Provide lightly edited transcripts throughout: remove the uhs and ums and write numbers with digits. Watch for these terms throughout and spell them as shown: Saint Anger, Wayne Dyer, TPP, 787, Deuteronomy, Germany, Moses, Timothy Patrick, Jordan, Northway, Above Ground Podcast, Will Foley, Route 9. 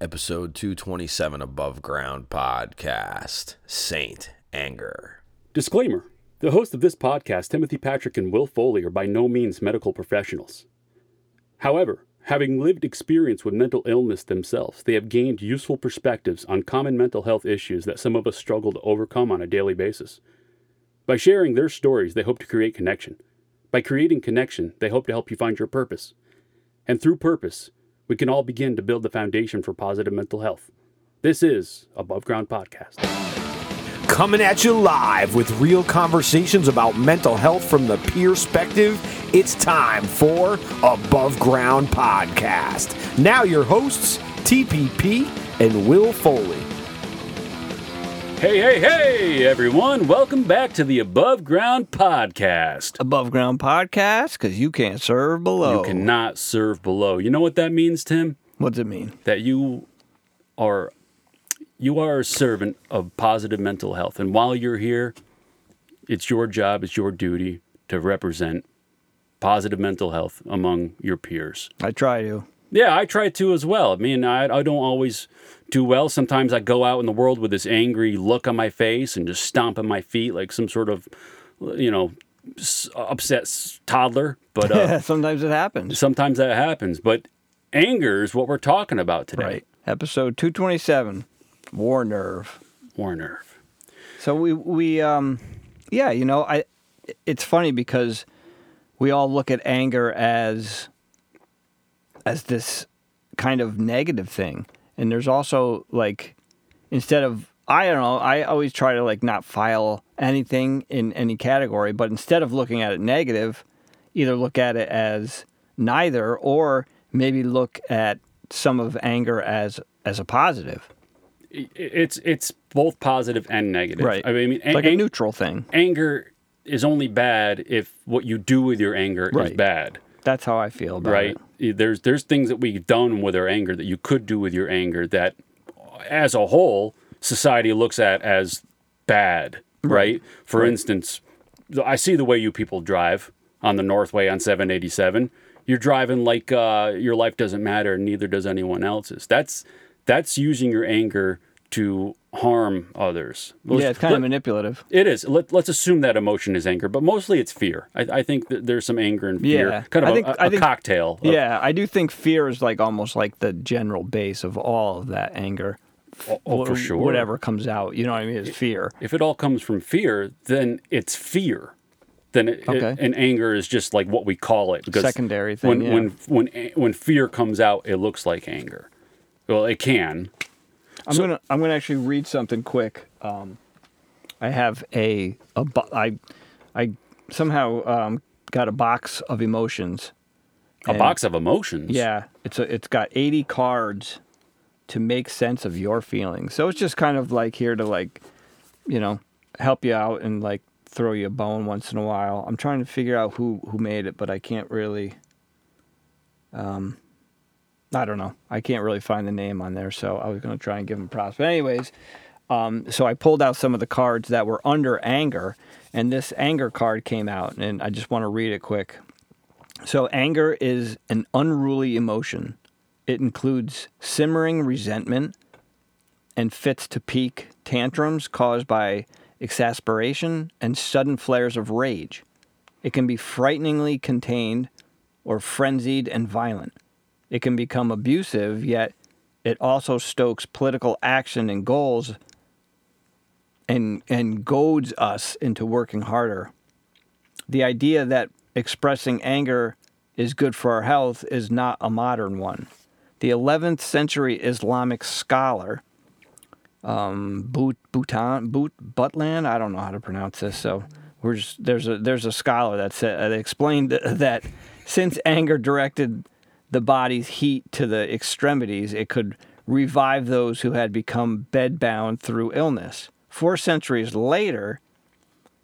Episode 227, Above Ground Podcast, Saint Anger. Disclaimer. The hosts of this podcast, Timothy Patrick and Will Foley, are by no means medical professionals. However, having lived experience with mental illness themselves, they have gained useful perspectives on common mental health issues that some of us struggle to overcome on a daily basis. By sharing their stories, they hope to create connection. By creating connection, they hope to help you find your purpose. And through purpose, we can all begin to build the foundation for positive mental health. This is Above Ground Podcast. Coming at you live with real conversations about mental health from the peer perspective, it's time for Above Ground Podcast. Now your hosts, TPP and Will Foley. Hey, hey, hey, everyone. Welcome back to the Above Ground Podcast. Above Ground Podcast, because you can't serve below. You cannot serve below. You know what that means, Tim? What does it mean? That you are a servant of positive mental health. And while you're here, it's your job, it's your duty to represent positive mental health among your peers. I try to. Yeah, I try to as well. I mean, I don't always do well. Sometimes I go out in the world with this angry look on my face and just stomping my feet like some sort of, upset toddler. But sometimes it happens. Sometimes that happens. But anger is what we're talking about today. Right. Episode 227. War nerve. So we it's funny because we all look at anger as this kind of negative thing. And there's also I always try to not file anything in any category, but instead of looking at it negative, either look at it as neither, or maybe look at some of anger as a positive. It's both positive and negative. Right. I mean, it's like a neutral thing. Anger is only bad if what you do with your anger is bad. That's how I feel about it. There's things that we've done with our anger that you could do with your anger that, as a whole, society looks at as bad, right? For instance, I see the way you people drive on the Northway on 787. You're driving like your life doesn't matter, and neither does anyone else's. That's using your anger to harm others. It's kind of manipulative. It is. Let's assume that emotion is anger, but mostly it's fear. I think that there's some anger and fear, kind of a cocktail. Yeah, I do think fear is almost the general base of all of that anger. Oh, for sure. Whatever comes out, you know what I mean, is fear. If it all comes from fear, then it's fear. And anger is just what we call it. Because secondary thing, when fear comes out, it looks like anger. Well, it can. I'm gonna actually read something quick. I have I somehow got a box of emotions. A box of emotions? Yeah, it's got 80 cards to make sense of your feelings. So it's just kind of here to help you out and throw you a bone once in a while. I'm trying to figure out who made it, but I can't really. I don't know. I can't really find the name on there, so I was going to try and give him props. But anyways, so I pulled out some of the cards that were under anger, and this anger card came out, and I just want to read it quick. So anger is an unruly emotion. It includes simmering resentment and fits to peak tantrums caused by exasperation and sudden flares of rage. It can be frighteningly contained or frenzied and violent. It can become abusive, yet it also stokes political action and goals and goads us into working harder. The idea that expressing anger is good for our health is not a modern one. The 11th century Islamic scholar, Butland, I don't know how to pronounce this, so there's a scholar that said, explained that since anger directed the body's heat to the extremities, it could revive those who had become bedbound through illness. 4 centuries later,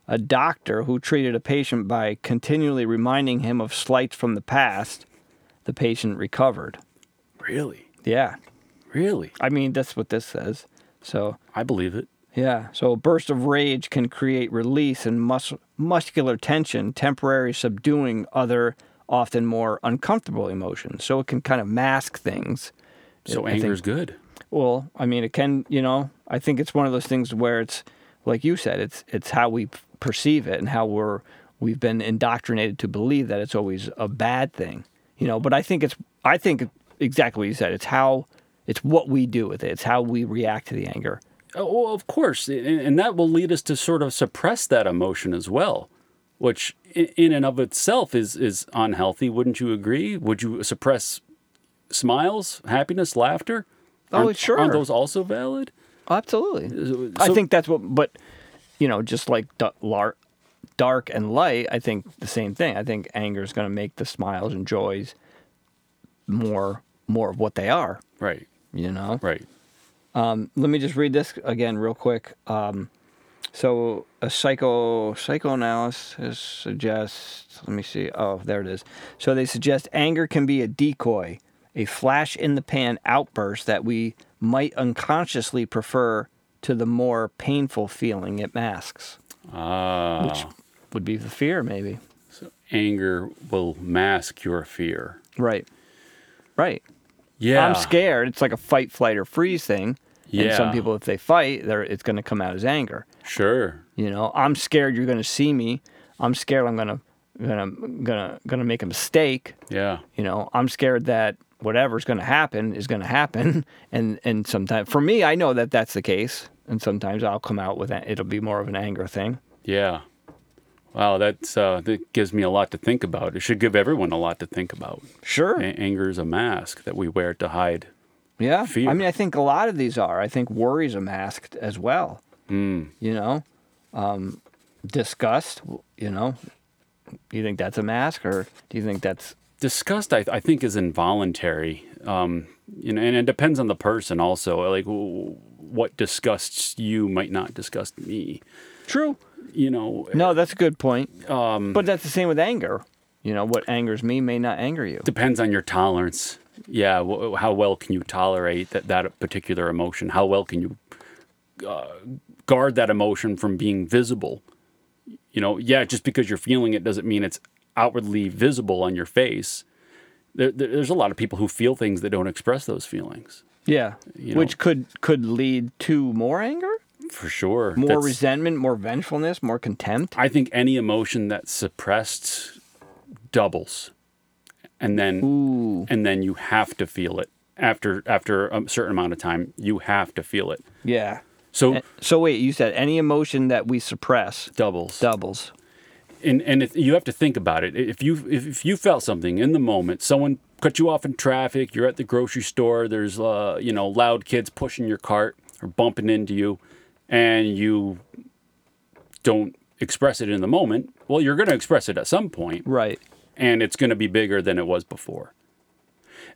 a doctor who treated a patient by continually reminding him of slights from the past, the patient recovered. Really? Yeah. Really? I mean, that's what this says. So I believe it. Yeah. So a burst of rage can create release and muscular tension, temporarily subduing other, often more uncomfortable emotions. So it can kind of mask things So anger's good. Well, I mean, it can, you know, I think it's one of those things where it's, like you said, it's how we perceive it and how we've been indoctrinated to believe that it's always a bad thing, you know. But I think exactly what you said. It's what we do with it. It's how we react to the anger. Oh, of course. And that will lead us to sort of suppress that emotion as well, which in and of itself is unhealthy. Wouldn't you agree? Would you suppress smiles, happiness, laughter? Oh, sure. Aren't those also valid? Oh, absolutely. So, I think that's what, but, you know, just like dark and light, I think the same thing. I think anger is going to make the smiles and joys more of what they are. Right. You know? Right. Let me just read this again real quick. So a psychoanalysis suggests, let me see. Oh, there it is. So they suggest anger can be a decoy, a flash in the pan outburst that we might unconsciously prefer to the more painful feeling it masks. Ah. Which would be the fear, maybe. So anger will mask your fear. Right. Right. Yeah. I'm scared. It's like a fight, flight, or freeze thing. Yeah. And some people, if they fight, it's going to come out as anger. Sure. You know, I'm scared you're going to see me. I'm scared I'm going to make a mistake. Yeah. You know, I'm scared that whatever's going to happen is going to happen. And sometimes, for me, I know that that's the case. And sometimes I'll come out with it'll be more of an anger thing. Yeah. Wow, that gives me a lot to think about. It should give everyone a lot to think about. Sure. Anger is a mask that we wear to hide fear. I mean, I think a lot of these are. I think worry is a mask as well. Mm. You know? Disgust, you know? Do you think that's a mask, or do you think that's... Disgust, I think, is involuntary. You know, and it depends on the person also. Like, what disgusts you might not disgust me. True. You know, no, that's a good point. But that's the same with anger. You know, what angers me may not anger you. Depends on your tolerance. Yeah, how well can you tolerate that particular emotion? How well can you guard that emotion from being visible? You know, yeah, just because you're feeling it doesn't mean it's outwardly visible on your face. There's a lot of people who feel things that don't express those feelings. Yeah, you know? Which could lead to more anger? For sure. More resentment, more vengefulness, more contempt. I think any emotion that's suppressed doubles. And then you have to feel it. After a certain amount of time, you have to feel it. Yeah. So wait, you said any emotion that we suppress doubles. And if, you have to think about it. If you felt something in the moment, someone cut you off in traffic, you're at the grocery store, there's you know, loud kids pushing your cart or bumping into you, and you don't express it in the moment, well, you're going to express it at some point. Right. And it's going to be bigger than it was before.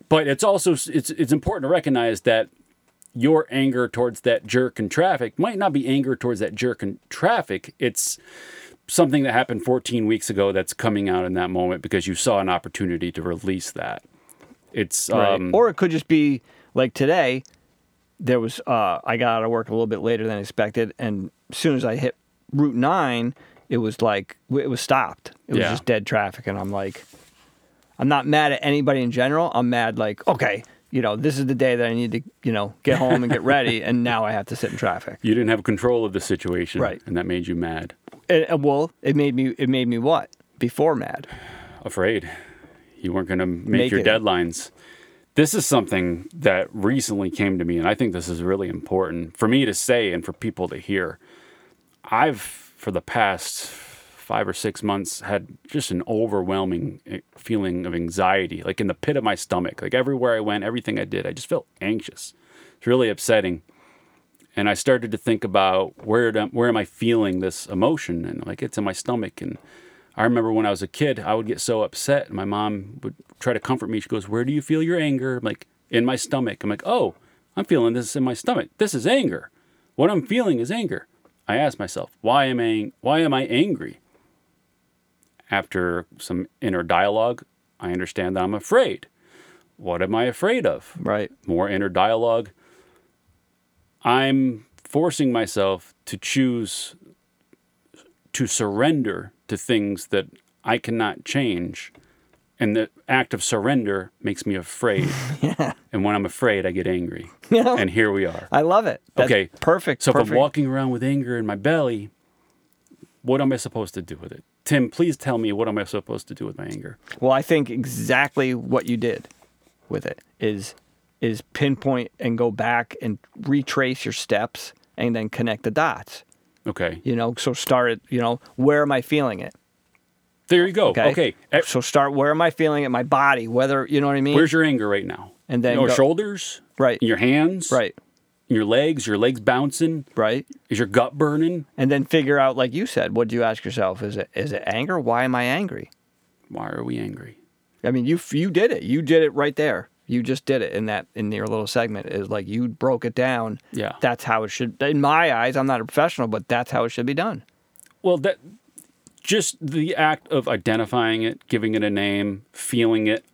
But it's also, it's important to recognize that your anger towards that jerk in traffic might not be anger towards that jerk in traffic. It's something that happened 14 weeks ago that's coming out in that moment because you saw an opportunity to release that. It's right. Or it could just be, like today, there was, I got out of work a little bit later than expected, and as soon as I hit Route 9, it was like, it was stopped. It was just dead traffic, and I'm like, I'm not mad at anybody in general. I'm mad, like, okay, you know, this is the day that I need to, you know, get home and get ready, and now I have to sit in traffic. You didn't have control of the situation, right? And that made you mad. Well, it made me what? Before mad. Afraid. You weren't going to make your deadlines. This is something that recently came to me, and I think this is really important for me to say and for people to hear. I've, for the past 5 or 6 months, had just an overwhelming feeling of anxiety, like in the pit of my stomach. Like everywhere I went, everything I did, I just felt anxious. It's really upsetting. And I started to think about where am I feeling this emotion? And like, it's in my stomach. And I remember when I was a kid, I would get so upset, and my mom would try to comfort me. She goes, "Where do you feel your anger?" I'm like, "In my stomach." I'm like, "Oh, I'm feeling this in my stomach. This is anger. What I'm feeling is anger." I asked myself, why am I angry? After some inner dialogue, I understand that I'm afraid. What am I afraid of? Right. More inner dialogue. I'm forcing myself to choose to surrender to things that I cannot change, and the act of surrender makes me afraid. Yeah. And when I'm afraid, I get angry. Yeah. And here we are. I love it. That's okay. Perfect. So if I'm walking around with anger in my belly, what am I supposed to do with it? Tim, please tell me, what am I supposed to do with my anger? Well, I think exactly what you did with it is pinpoint and go back and retrace your steps and then connect the dots. Okay. You know, so start at, you know, where am I feeling it? There you go. Okay. So start, where am I feeling it? My body, whether, you know what I mean? Where's your anger right now? And then your shoulders, right? Your hands, right? Your legs bouncing, right? Is your gut burning? And then figure out, like you said, what do you ask yourself? Is it anger? Why am I angry? Why are we angry? I mean, you did it. You did it right there. You just did it in your little segment. Is like you broke it down. Yeah, that's how it should. In my eyes, I'm not a professional, but that's how it should be done. Well, that just the act of identifying it, giving it a name, feeling it.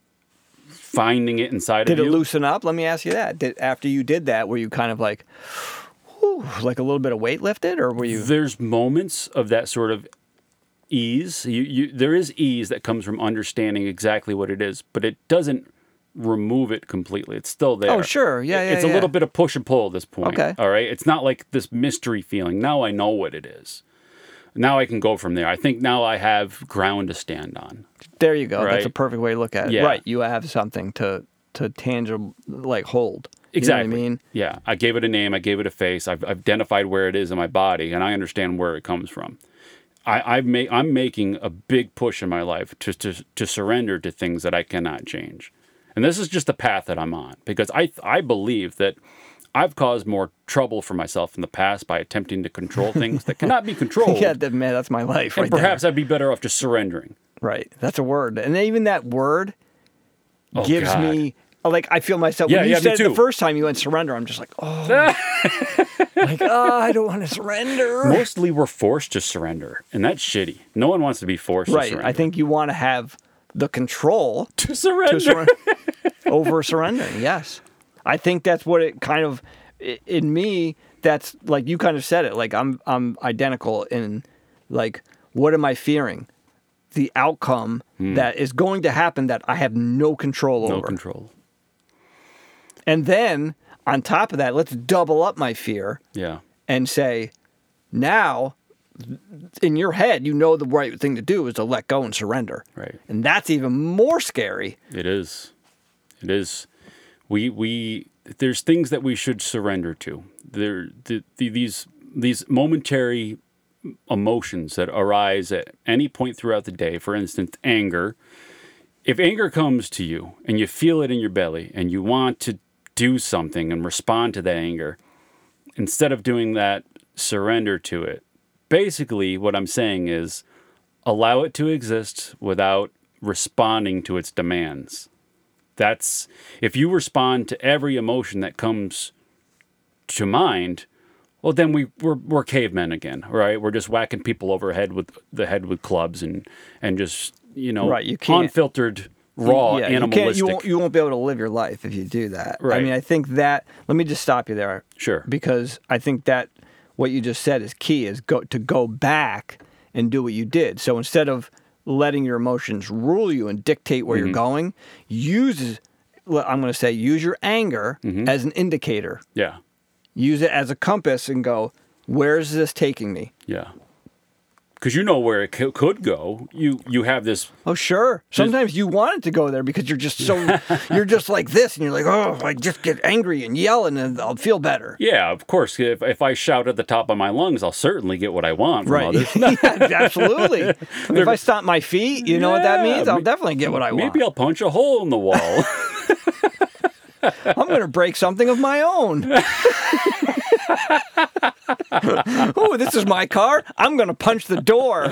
Finding it inside of you. Did it loosen up? Let me ask you that. After you did that, were you kind of like, whew, like a little bit of weight lifted, or were you? There's moments of that sort of ease. There is ease that comes from understanding exactly what it is, but it doesn't remove it completely. It's still there. Oh, sure. Yeah. It's a little bit of push and pull at this point. Okay. All right. It's not like this mystery feeling. Now I know what it is. Now I can go from there. I think now I have ground to stand on. There you go. Right? That's a perfect way to look at it. Yeah. Right. You have something to tangible, like, hold. Exactly. You know what I mean? Yeah. I gave it a name. I gave it a face. I've identified where it is in my body, and I understand where it comes from. I'm making a big push in my life to surrender to things that I cannot change. And this is just the path that I'm on, because I believe that I've caused more trouble for myself in the past by attempting to control things that cannot be controlled. Yeah, man, that's my life. And right perhaps there. I'd be better off just surrendering. Right. That's a word. And even that word gives me, like, I feel myself. Yeah, when you said it the first time, you went surrender. I'm just like, oh. I don't want to surrender. Mostly we're forced to surrender, and that's shitty. No one wants to be forced to surrender. I think you want to have the control to surrender. Over surrendering, yes. I think that's what it kind of, in me, that's like you kind of said it. Like I'm identical in, like, what am I fearing? The outcome that is going to happen that I have no control over. No control. And then on top of that, let's double up my fear. Yeah. And say, now, in your head, you know the right thing to do is to let go and surrender. Right. And that's even more scary. It is. We there's things that we should surrender to. These momentary emotions that arise at any point throughout the day. For instance, anger. If anger comes to you and you feel it in your belly and you want to do something and respond to that anger, instead of doing that, surrender to it. Basically, what I'm saying is allow it to exist without responding to its demands. That's, if you respond to every emotion that comes to mind, well, then we're cavemen again, right? We're just whacking people over the head with clubs and just, you know, right, you can't, unfiltered, raw, animalistic. You won't be able to live your life if you do that. Right. I mean, I think that, let me just stop you there. Sure. Because I think that what you just said is key, is go back and do what you did. So instead of letting your emotions rule you and dictate where you're going, use your anger as an indicator. Yeah. Use it as a compass and go, where is this taking me? Yeah. Because you know where it could go. You have this. Oh, sure. Sometimes you want it to go there because you're just so, you're just like this, and you're like, oh, I just get angry and yell, and I'll feel better. Yeah, of course. If I shout at the top of my lungs, I'll certainly get what I want from others. Yeah, absolutely. If I stomp my feet, you know what that means? I'll definitely get what I want. Maybe I'll punch a hole in the wall. I'm going to break something of my own. Oh, this is my car. I'm going to punch the door.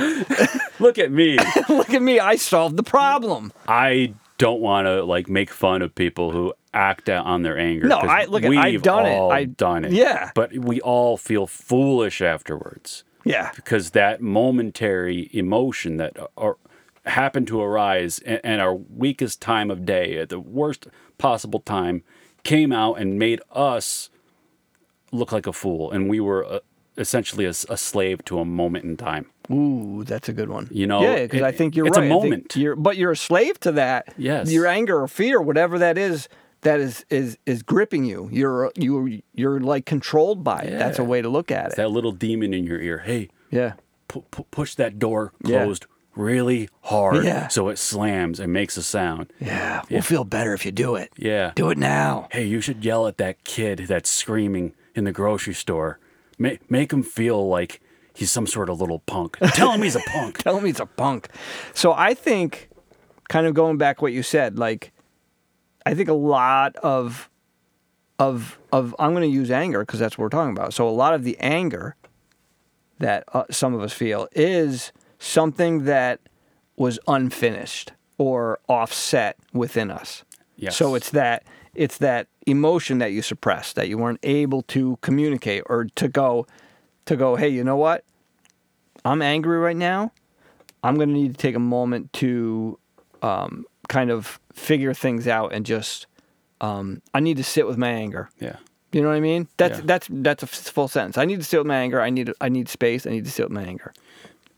Look at me. Look at me. I solved the problem. I don't want to, like, make fun of people who act on their anger. No, I've done it. Yeah. But we all feel foolish afterwards. Yeah. Because that momentary emotion that happen to arise in our weakest time of day, at the worst possible time, came out and made us look like a fool, and we were essentially a slave to a moment in time. Ooh, that's a good one. You know, yeah, because I think you're right. It's a moment, but you're a slave to that. Yes, your anger or fear, whatever that is, that is gripping you. You're like controlled by it. Yeah. That's a way to look at it. It's that little demon in your ear. Hey, yeah, push that door closed really hard so it slams and makes a sound. Yeah, we'll feel better if you do it. Yeah, do it now. Hey, you should yell at that kid that's screaming in the grocery store. Make him feel like he's some sort of little punk. Tell him he's a punk. Tell him he's a punk. So I think, kind of going back what you said, like, I think a lot of I'm going to use anger because that's what we're talking about. So a lot of the anger that some of us feel is something that was unfinished or offset within us. Yes. So it's that emotion that you suppressed, that you weren't able to communicate or to go, hey, you know what? I'm angry right now. I'm going to need to take a moment to kind of figure things out and just I need to sit with my anger. Yeah. You know what I mean? That's a full sentence. I need to sit with my anger. I need space. I need to sit with my anger.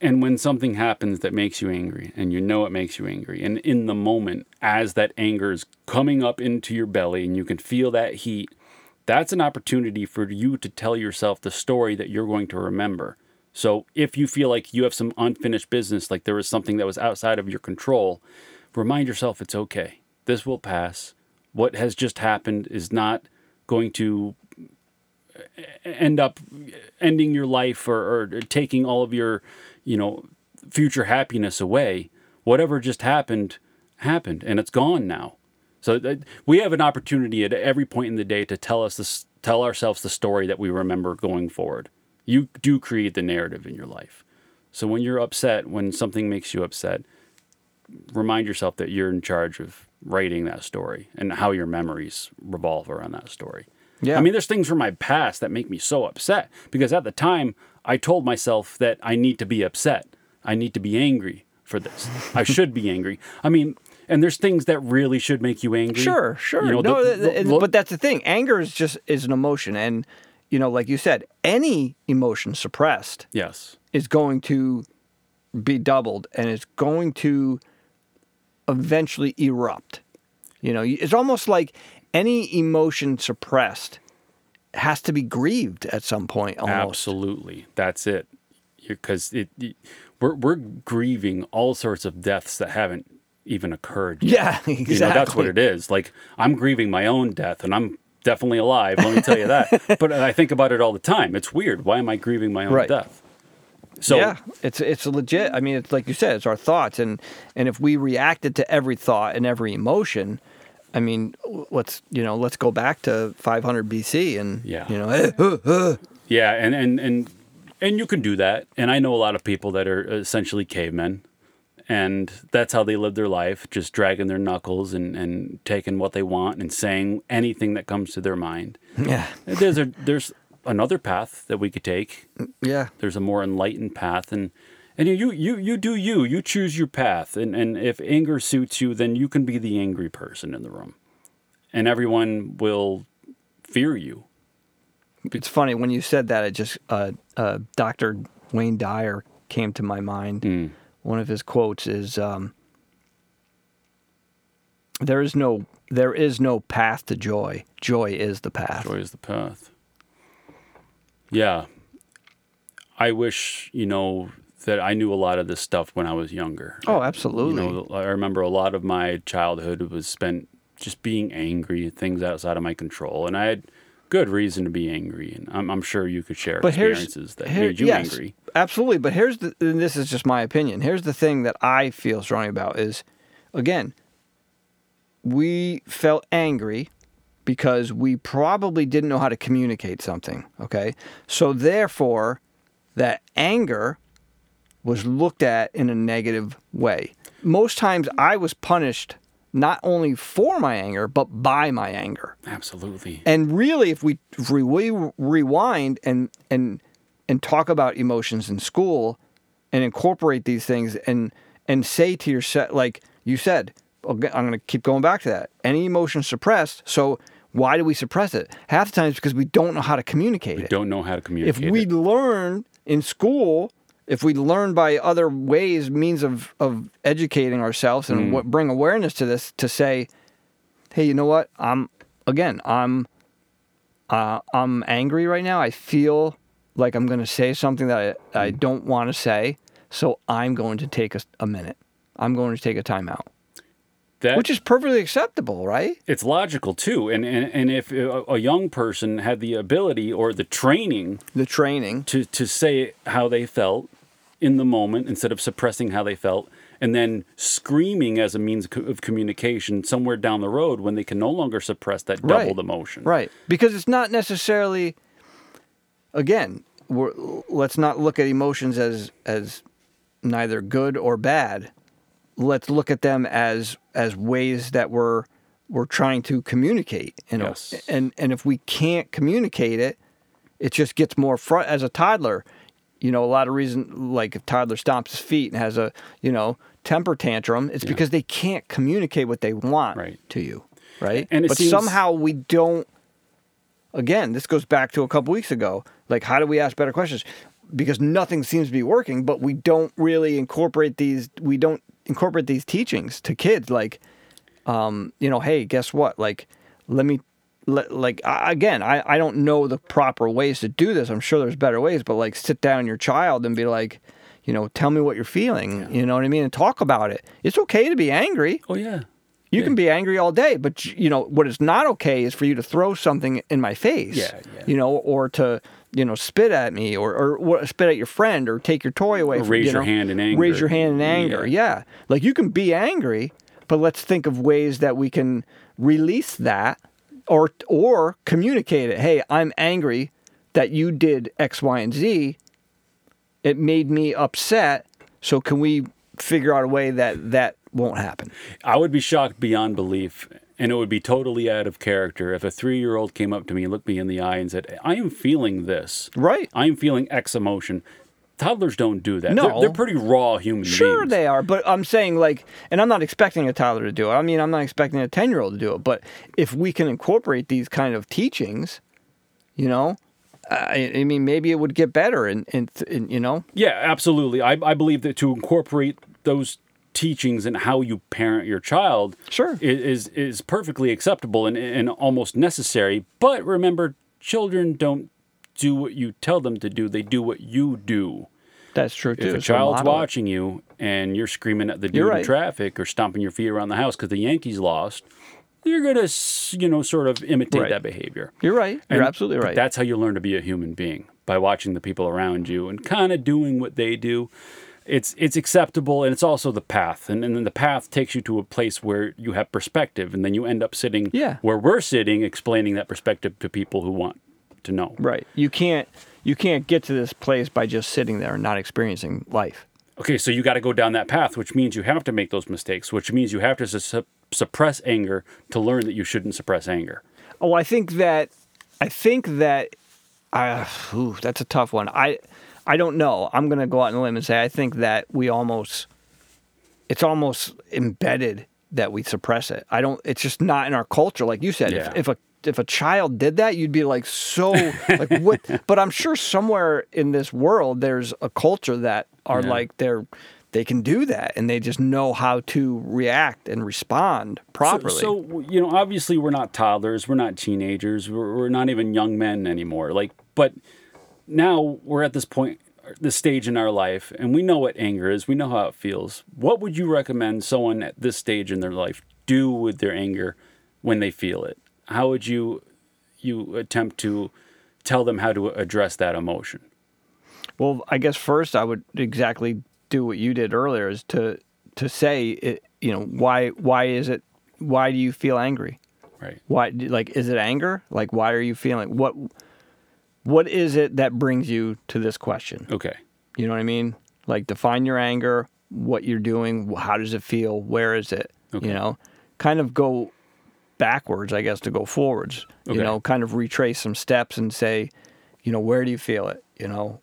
And when something happens that makes you angry, and you know it makes you angry, and in the moment, as that anger is coming up into your belly and you can feel that heat, that's an opportunity for you to tell yourself the story that you're going to remember. So if you feel like you have some unfinished business, like there was something that was outside of your control, remind yourself it's okay. This will pass. What has just happened is not going to end up ending your life or taking all of your, future happiness away. Whatever just happened, and it's gone now. So we have an opportunity at every point in the day to tell ourselves the story that we remember going forward. You do create the narrative in your life. So when you're upset, when something makes you upset, remind yourself that you're in charge of writing that story and how your memories revolve around that story. Yeah. I mean, there's things from my past that make me so upset because at the time I told myself that I need to be upset. I need to be angry for this. I should be angry. I mean, and there's things that really should make you angry. Sure. But that's the thing. Anger is an emotion. And, like you said, any emotion suppressed is going to be doubled and it's going to eventually erupt. It's almost like any emotion suppressed has to be grieved at some point. Almost. Absolutely. That's it. Because we're grieving all sorts of deaths that haven't even occurred yet. Yeah, exactly. That's what it is. Like, I'm grieving my own death, and I'm definitely alive, let me tell you that. But I think about it all the time. It's weird. Why am I grieving my own death? So, yeah, it's legit. I mean, it's like you said, it's our thoughts. And if we reacted to every thought and every emotion, I mean, let's go back to 500 BC and, Yeah, and you can do that. And I know a lot of people that are essentially cavemen, and that's how they live their life, just dragging their knuckles and taking what they want and saying anything that comes to their mind. Yeah. There's another path that we could take. Yeah. There's a more enlightened path, and you do you choose your path, and if anger suits you, then you can be the angry person in the room, and everyone will fear you. It's funny when you said that. It just Dr. Wayne Dyer came to my mind. Mm. One of his quotes is, "There is no path to joy. Joy is the path. Joy is the path." Yeah, I wish that I knew a lot of this stuff when I was younger. Oh, absolutely. I remember a lot of my childhood was spent just being angry at things outside of my control, and I had good reason to be angry. And I'm sure you could share experiences that made you angry. Absolutely, but and this is just my opinion. Here's the thing that I feel strongly about is, again, we felt angry because we probably didn't know how to communicate something, okay? So therefore, that anger was looked at in a negative way. Most times I was punished not only for my anger, but by my anger. Absolutely. And really, if we rewind and talk about emotions in school and incorporate these things and say to yourself, like you said, I'm going to keep going back to that. Any emotion suppressed, so why do we suppress it? Half the time it's because we don't know how to communicate it. We don't know how to communicate it. If we learn in school, if we learn by other ways, means of educating ourselves and bring awareness to this, to say, hey, you know what? I'm again, I'm angry right now. I feel like I'm going to say something that I don't want to say, so I'm going to take a minute. I'm going to take a timeout. Which is perfectly acceptable, right? It's logical, too. And if a young person had the ability or the training to say how they felt in the moment instead of suppressing how they felt, and then screaming as a means of communication somewhere down the road when they can no longer suppress that doubled emotion. Right. Because it's not necessarily, again, let's not look at emotions as neither good or bad. Let's look at them as ways that we're trying to communicate. You know? Yes. And if we can't communicate it, it just gets more front. As a toddler, you know, a lot of reason, like if toddler stomps his feet and has a, you know, temper tantrum, it's because they can't communicate what they want to you, right? And but somehow we don't, again, this goes back to a couple weeks ago, like how do we ask better questions? Because nothing seems to be working, but we don't really incorporate these, we don't incorporate these teachings to kids, like, you know, hey, guess what? Like, I don't know the proper ways to do this. I'm sure there's better ways, but like, sit down your child and be like, you know, tell me what you're feeling. You know what I mean? And talk about it. It's okay to be angry. Oh yeah, you can be angry all day, but you know what is not okay is for you to throw something in my face. Yeah. You know, or to, you know, spit at me, or spit at your friend, or take your toy away. Or raise your hand in anger. Raise your hand in anger. Yeah, like you can be angry, but let's think of ways that we can release that, or communicate it. Hey, I'm angry that you did X, Y, and Z. It made me upset. So can we figure out a way that won't happen? I would be shocked beyond belief, and it would be totally out of character if a 3-year-old came up to me and looked me in the eye and said, I am feeling this. Right. I am feeling X emotion. Toddlers don't do that. No. They're pretty raw human beings. Sure they are, but I'm saying, like, and I'm not expecting a toddler to do it. I mean, I'm not expecting a 10-year-old to do it, but if we can incorporate these kind of teachings, you know, I mean, maybe it would get better, and you know? Yeah, absolutely. I believe that to incorporate those teachings and how you parent your child is perfectly acceptable and almost necessary. But remember, children don't do what you tell them to do. They do what you do. That's true, too. If a child's watching you and you're screaming at the dude in traffic or stomping your feet around the house because the Yankees lost, you're going to, you know, sort of imitate that behavior. You're right. You're absolutely right. That's how you learn to be a human being, by watching the people around you and kind of doing what they do. It's acceptable, and it's also the path. And then the path takes you to a place where you have perspective, and then you end up sitting where we're sitting, explaining that perspective to people who want to know. Right. You can't get to this place by just sitting there and not experiencing life. Okay, so you got to go down that path, which means you have to make those mistakes, which means you have to suppress anger to learn that you shouldn't suppress anger. Oh, I think that that's a tough one. I don't know. I'm going to go out on a limb and say I think that it's almost embedded that we suppress it. It's just not in our culture, like you said. Yeah. If a child did that, you'd be like, so, like, what? But I'm sure somewhere in this world, there's a culture that are like, they can do that, and they just know how to react and respond properly. So you know, obviously we're not toddlers, we're not teenagers, we're not even young men anymore. Like, but now we're at this stage in our life, and we know what anger is, we know how it feels. What would you recommend someone at this stage in their life do with their anger when they feel it? How would you attempt to tell them how to address that emotion? Well, I guess first I would exactly do what you did earlier, is to say, it, you know, why do you feel angry? Right. Why, like, is it anger? Like, why are you feeling, what is it that brings you to this question? Okay. You know what I mean? Like, define your anger, what you're doing, how does it feel, where is it? Okay. You know, kind of go backwards, I guess, to go forwards. Okay. You know, kind of retrace some steps and say, you know, where do you feel it? You know,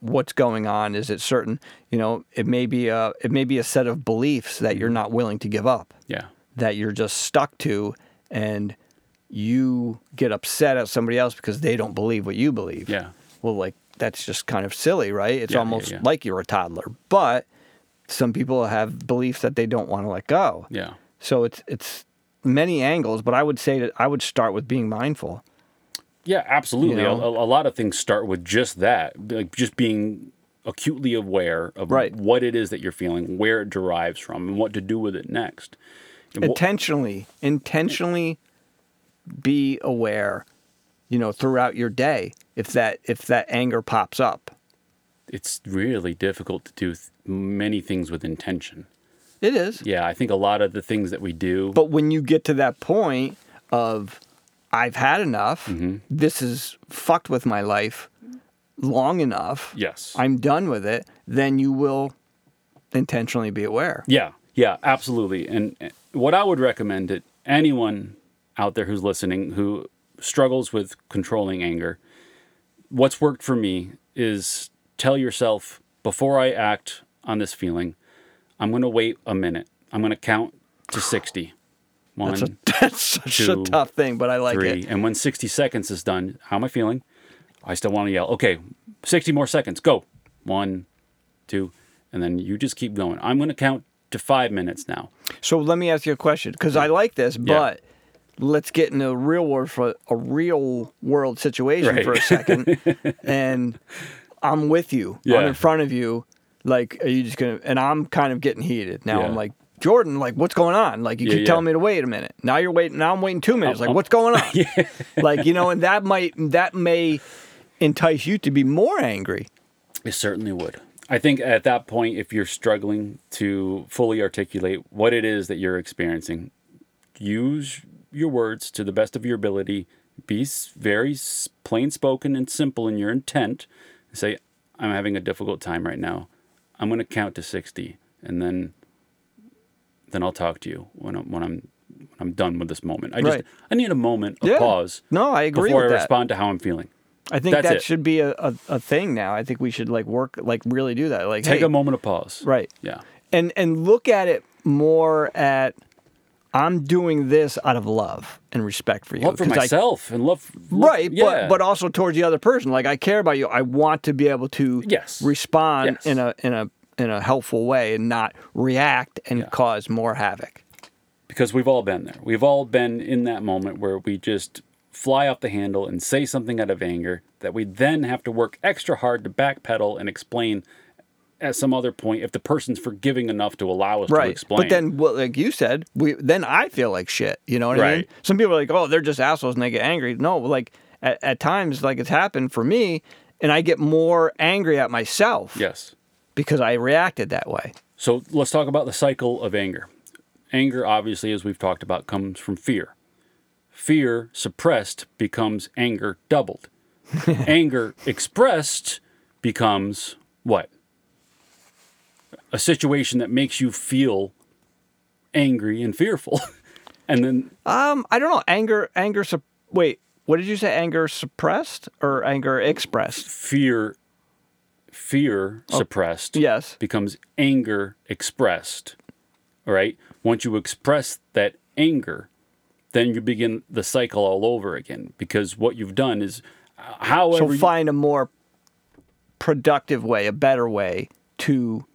what's going on? Is it certain? You know, it may be a set of beliefs that you're not willing to give up. Yeah. That you're just stuck to, and you get upset at somebody else because they don't believe what you believe. Yeah. Well, like, that's just kind of silly, right? It's almost like you're a toddler, but some people have beliefs that they don't want to let go. Yeah. So it's many angles, but I would say that I would start with being mindful. Yeah, absolutely. You know? a lot of things start with just that, like just being acutely aware of right. what it is that you're feeling, where it derives from, and what to do with it next. Intentionally be aware, you know, throughout your day if that anger pops up. It's really difficult to do many things with intention. It is. Yeah, I think a lot of the things that we do. But when you get to that point of, I've had enough, mm-hmm. this is fucked with my life long enough, yes, I'm done with it, then you will intentionally be aware. Yeah, absolutely. And what I would recommend to anyone out there who's listening who struggles with controlling anger, what's worked for me is tell yourself, before I act on this feeling, I'm going to wait a minute. I'm going to count to 60. One, that's such two, a tough thing, but I like three. It. And when 60 seconds is done, how am I feeling? I still want to yell. Okay, 60 more seconds. Go. 1, 2, and then you just keep going. I'm going to count to 5 minutes now. So let me ask you a question, because I like this, but let's get into a real world situation right. for a second. And I'm with you. Yeah. I'm in front of you. Like, are you just going to... And I'm kind of getting heated. Now I'm like, Jordan, like, what's going on? Like, you keep telling me to wait a minute. Now you're waiting. Now I'm waiting 2 minutes. Like, what's going on? Yeah. Like, you know, and that may entice you to be more angry. It certainly would. I think at that point, if you're struggling to fully articulate what it is that you're experiencing, use your words to the best of your ability. Be very plain spoken and simple in your intent. Say, I'm having a difficult time right now. I'm going to count to 60, and then I'll talk to you when I'm done with this moment. I need a moment of pause. No, I agree before with I respond to how I'm feeling. I think that should be a thing now. I think we should really do that. Like, take a moment of pause. Right. Yeah. And look at it more at, I'm doing this out of love and respect for you. Love for myself and love. Right, but also towards the other person. Like, I care about you. I want to be able to respond in a helpful way and not react and cause more havoc. Because we've all been there. We've all been in that moment where we just fly off the handle and say something out of anger that we then have to work extra hard to backpedal and explain at some other point, if the person's forgiving enough to allow us to explain. But then, like you said, then I feel like shit. You know what I mean? Some people are like, oh, they're just assholes and they get angry. No, like at times, like it's happened for me, and I get more angry at myself. Yes. Because I reacted that way. So let's talk about the cycle of anger. Anger, obviously, as we've talked about, comes from fear. Fear suppressed becomes anger doubled. Anger expressed becomes what? A situation that makes you feel angry and fearful. And then... I don't know. Anger... Wait, what did you say? Anger suppressed or anger expressed? Fear suppressed. Yes. Becomes anger expressed. All right? Once you express that anger, then you begin the cycle all over again. Because what you've done is... So find a more productive way, a better way to...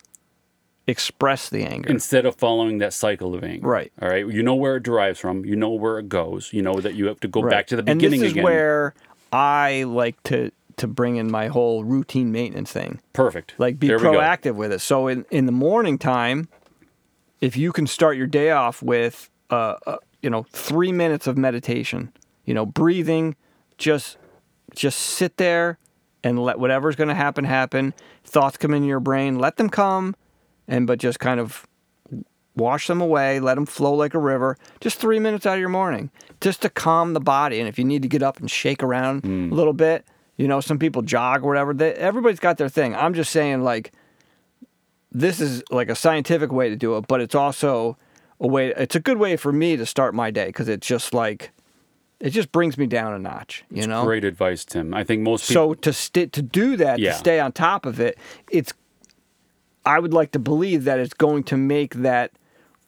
express the anger. Instead of following that cycle of anger. Right. All right. You know where it derives from. You know where it goes. You know that you have to go back to the beginning again. And this is where I like to bring in my whole routine maintenance thing. Perfect. Like, be proactive with it. So in the morning time, if you can start your day off with, 3 minutes of meditation, you know, breathing, just sit there and let whatever's going to happen. Thoughts come into your brain. Let them come. But just kind of wash them away, let them flow like a river, just 3 minutes out of your morning, just to calm the body. And if you need to get up and shake around a little bit, you know, some people jog or whatever. Everybody's got their thing. I'm just saying, like, this is like a scientific way to do it, but it's also it's a good way for me to start my day, because it's just like, it just brings me down a notch, you know? Great advice, Tim. I think most people... So to do that, to stay on top of it, I would like to believe that it's going to make that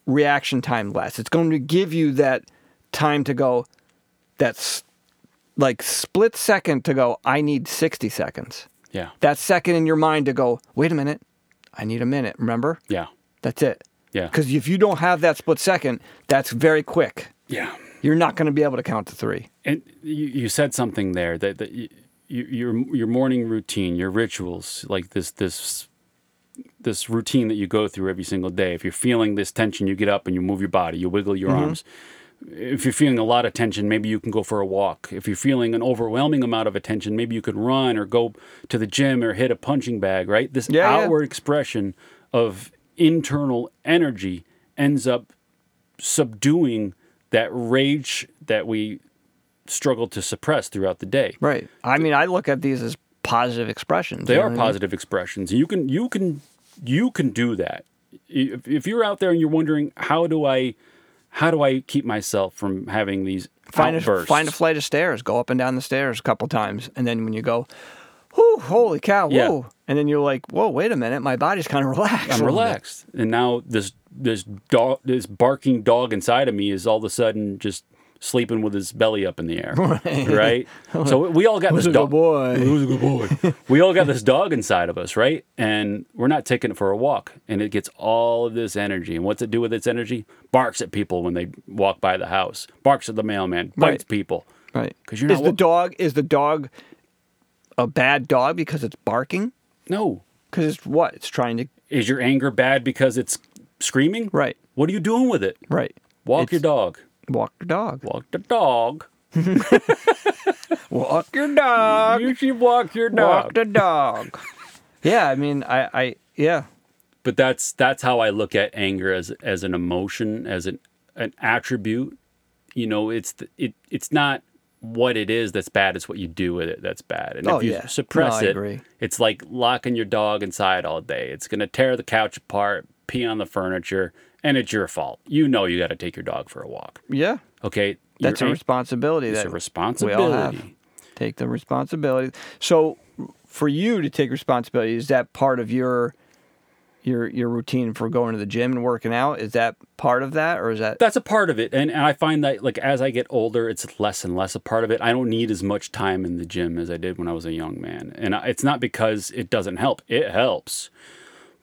reaction time less. It's going to give you that time to go, that's like split second to go, I need 60 seconds. Yeah. That second in your mind to go, wait a minute, I need a minute, remember? Yeah. That's it. Yeah. Because if you don't have that split second, that's very quick. Yeah. You're not going to be able to count to three. And you said something there that your morning routine, your rituals, like this routine that you go through every single day. If you're feeling this tension, you get up and you move your body, you wiggle your arms. If you're feeling a lot of tension, maybe you can go for a walk. If you're feeling an overwhelming amount of attention, maybe you could run or go to the gym or hit a punching bag, right? This outward expression of internal energy ends up subduing that rage that we struggle to suppress throughout the day. Right. I mean, I look at these as positive expressions. They are positive expressions. You can do that. If you're out there and you're wondering, how do I keep myself from having these outbursts? Find a flight of stairs, go up and down the stairs a couple times, and then when you go, whoo, holy cow, whoa, yeah. And then you're like, whoa, wait a minute, my body's kind of relaxed. I'm relaxed, and now this barking dog inside of me is all of a sudden just sleeping with his belly up in the air, right? So we all got this dog. Who's a good boy? We all got this dog inside of us, right? And we're not taking it for a walk, and it gets all of this energy. And what's it do with its energy? Barks at people when they walk by the house. Barks at the mailman. Bites people. Right? Because you're not. Is the dog a bad dog because it's barking? No, because it's what it's trying to. Is your anger bad because it's screaming? Right. What are you doing with it? Right. Walk your dog. Walk your dog. You should walk your dog. Walk the dog. Yeah, I mean, I yeah. But that's how I look at anger as an emotion, as an attribute. You know, it's not what it is that's bad. It's what you do with it that's bad. And if you suppress it, it's like locking your dog inside all day. It's gonna tear the couch apart, pee on the furniture. And it's your fault. You know you got to take your dog for a walk. Yeah. Okay. That's a responsibility. It's a responsibility. We all have. Take the responsibility. So for you to take responsibility, is that part of your routine for going to the gym and working out? Is that part of that, or is that? That's a part of it. And I find that, like, as I get older, it's less and less a part of it. I don't need as much time in the gym as I did when I was a young man. And it's not because it doesn't help. It helps.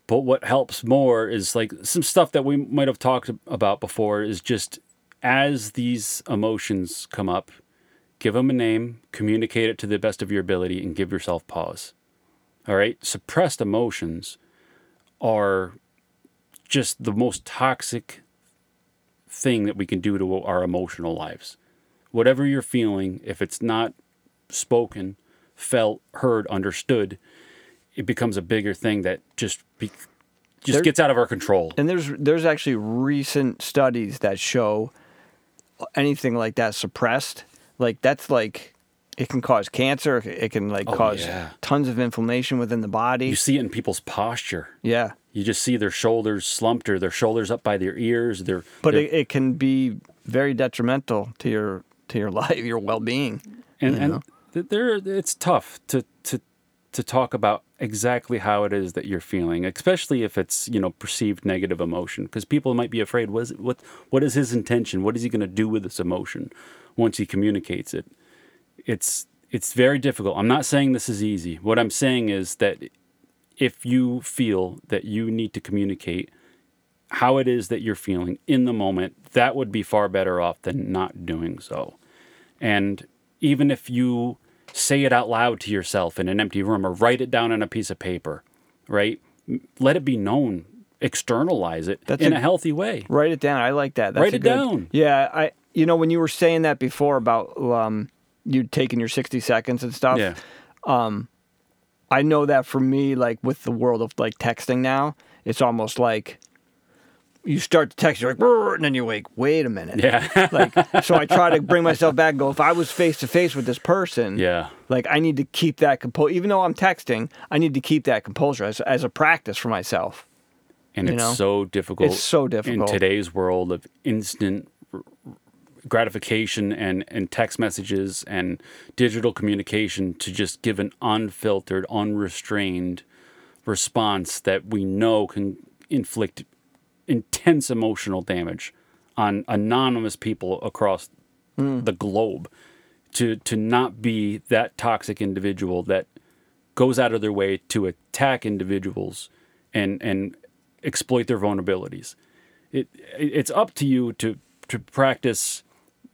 But what helps more is, like, some stuff that we might have talked about before is just as these emotions come up, give them a name, communicate it to the best of your ability, and give yourself pause. All right? Suppressed emotions are just the most toxic thing that we can do to our emotional lives. Whatever you're feeling, if it's not spoken, felt, heard, understood, it becomes a bigger thing that just gets out of our control. And there's actually recent studies that show anything like that suppressed, like that's like it can cause cancer. It can cause tons of inflammation within the body. You see it in people's posture. Yeah, you just see their shoulders slumped or their shoulders up by their ears. It can be very detrimental to your life, your well-being. It's tough to talk about exactly how it is that you're feeling, especially if it's, you know, perceived negative emotion, because people might be afraid, what is his intention? What is he going to do with this emotion once he communicates it? It's very difficult. I'm not saying this is easy. What I'm saying is that if you feel that you need to communicate how it is that you're feeling in the moment, that would be far better off than not doing so. And even if you say it out loud to yourself in an empty room or write it down on a piece of paper, right? Let it be known. Externalize it in a healthy way. Write it down. I like that. Write it down. Yeah. When you were saying that before about you taking your 60 seconds and stuff, yeah. I know that for me, like with the world of like texting now, it's almost like you start to text, you're like, and then you're like, wait a minute. Yeah. So I try to bring myself back and go, if I was face-to-face with this person, yeah, like I need to keep that composure. Even though I'm texting, I need to keep that composure as a practice for myself. And so difficult. It's so difficult. In today's world of instant gratification and text messages and digital communication to just give an unfiltered, unrestrained response that we know can inflict intense emotional damage on anonymous people across the globe, to not be that toxic individual that goes out of their way to attack individuals and exploit their vulnerabilities. It's up to you to practice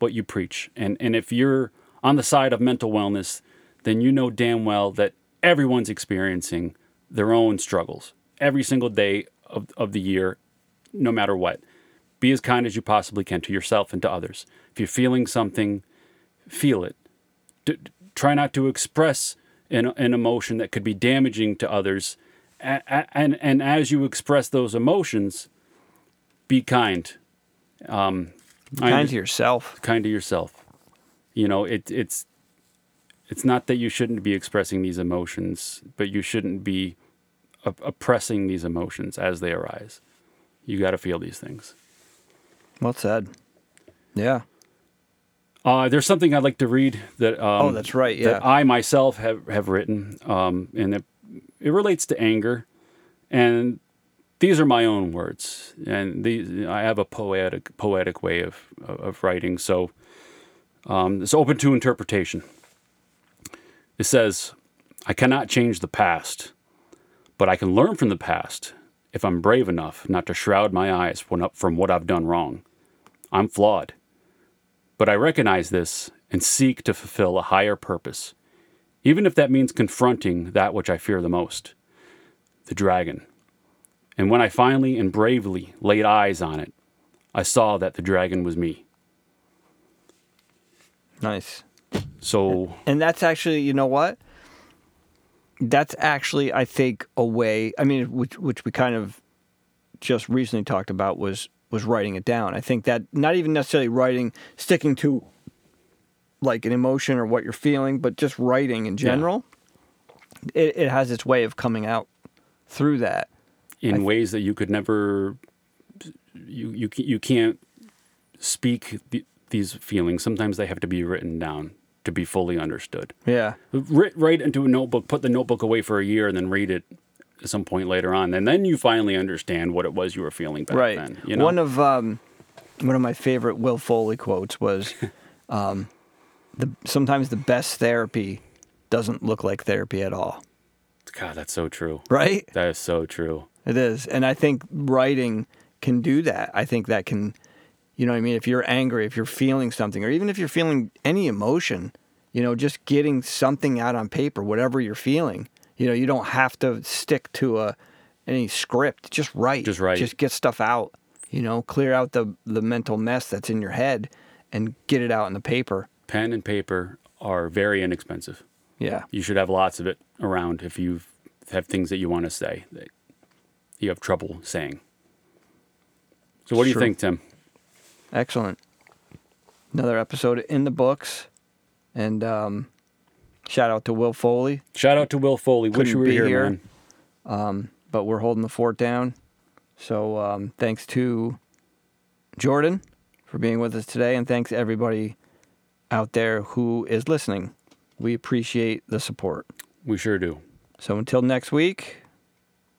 what you preach. And if you're on the side of mental wellness, then you know damn well that everyone's experiencing their own struggles every single day of the year, no matter what. Be as kind as you possibly can to yourself and to others. If you're feeling something, feel it. Try not to express an emotion that could be damaging to others. And as you express those emotions, be kind. Kind to yourself. You know, it's not that you shouldn't be expressing these emotions, but you shouldn't be oppressing these emotions as they arise. You got to feel these things. Well said. Yeah. There's something I'd like to read that. That's right. Yeah. That I myself have written, and it relates to anger, and these are my own words, and these I have a poetic way of writing, so it's open to interpretation. It says, "I cannot change the past, but I can learn from the past if I'm brave enough not to shroud my eyes from what I've done wrong. I'm flawed, but I recognize this and seek to fulfill a higher purpose, even if that means confronting that which I fear the most, the dragon. And when I finally and bravely laid eyes on it, I saw that the dragon was me." Nice. So... And that's actually, you know what? That's actually, I think, a way... I mean, which we kind of just recently talked about was writing it down. I think that not even necessarily writing, sticking to... like an emotion or what you're feeling, but just writing in general, yeah. It has its way of coming out through that in ways that you could never. You can't speak these feelings. Sometimes they have to be written down to be fully understood. Yeah, write into a notebook. Put the notebook away for a year and then read it at some point later on, and then you finally understand what it was you were feeling back right then. You know? One of my favorite Will Foley quotes was. Sometimes the best therapy doesn't look like therapy at all. God, that's so true. Right? That is so true. It is. And I think writing can do that. I think that can, you know what I mean? If you're angry, if you're feeling something, or even if you're feeling any emotion, you know, just getting something out on paper, whatever you're feeling, you know, you don't have to stick to any script. Just write. Just write. Just get stuff out, you know, clear out the mental mess that's in your head and get it out in the paper. Pen and paper are very inexpensive. Yeah. You should have lots of it around if you have things that you want to say that you have trouble saying. So what do you think, Tim? Excellent. Another episode in the books. And shout out to Will Foley. Shout out to Will Foley. Wish you were here, man. But we're holding the fort down. So thanks to Jordan for being with us today. And thanks everybody out there who is listening. We appreciate the support. We sure do. So until next week,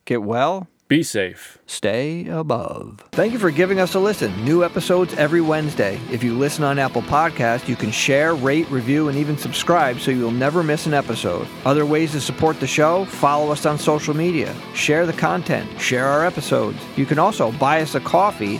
get well. Be safe. Stay above. Thank you for giving us a listen. New episodes every Wednesday. If you listen on Apple Podcasts, you can share, rate, review, and even subscribe so you'll never miss an episode. Other ways to support the show, follow us on social media, share the content, share our episodes. You can also buy us a coffee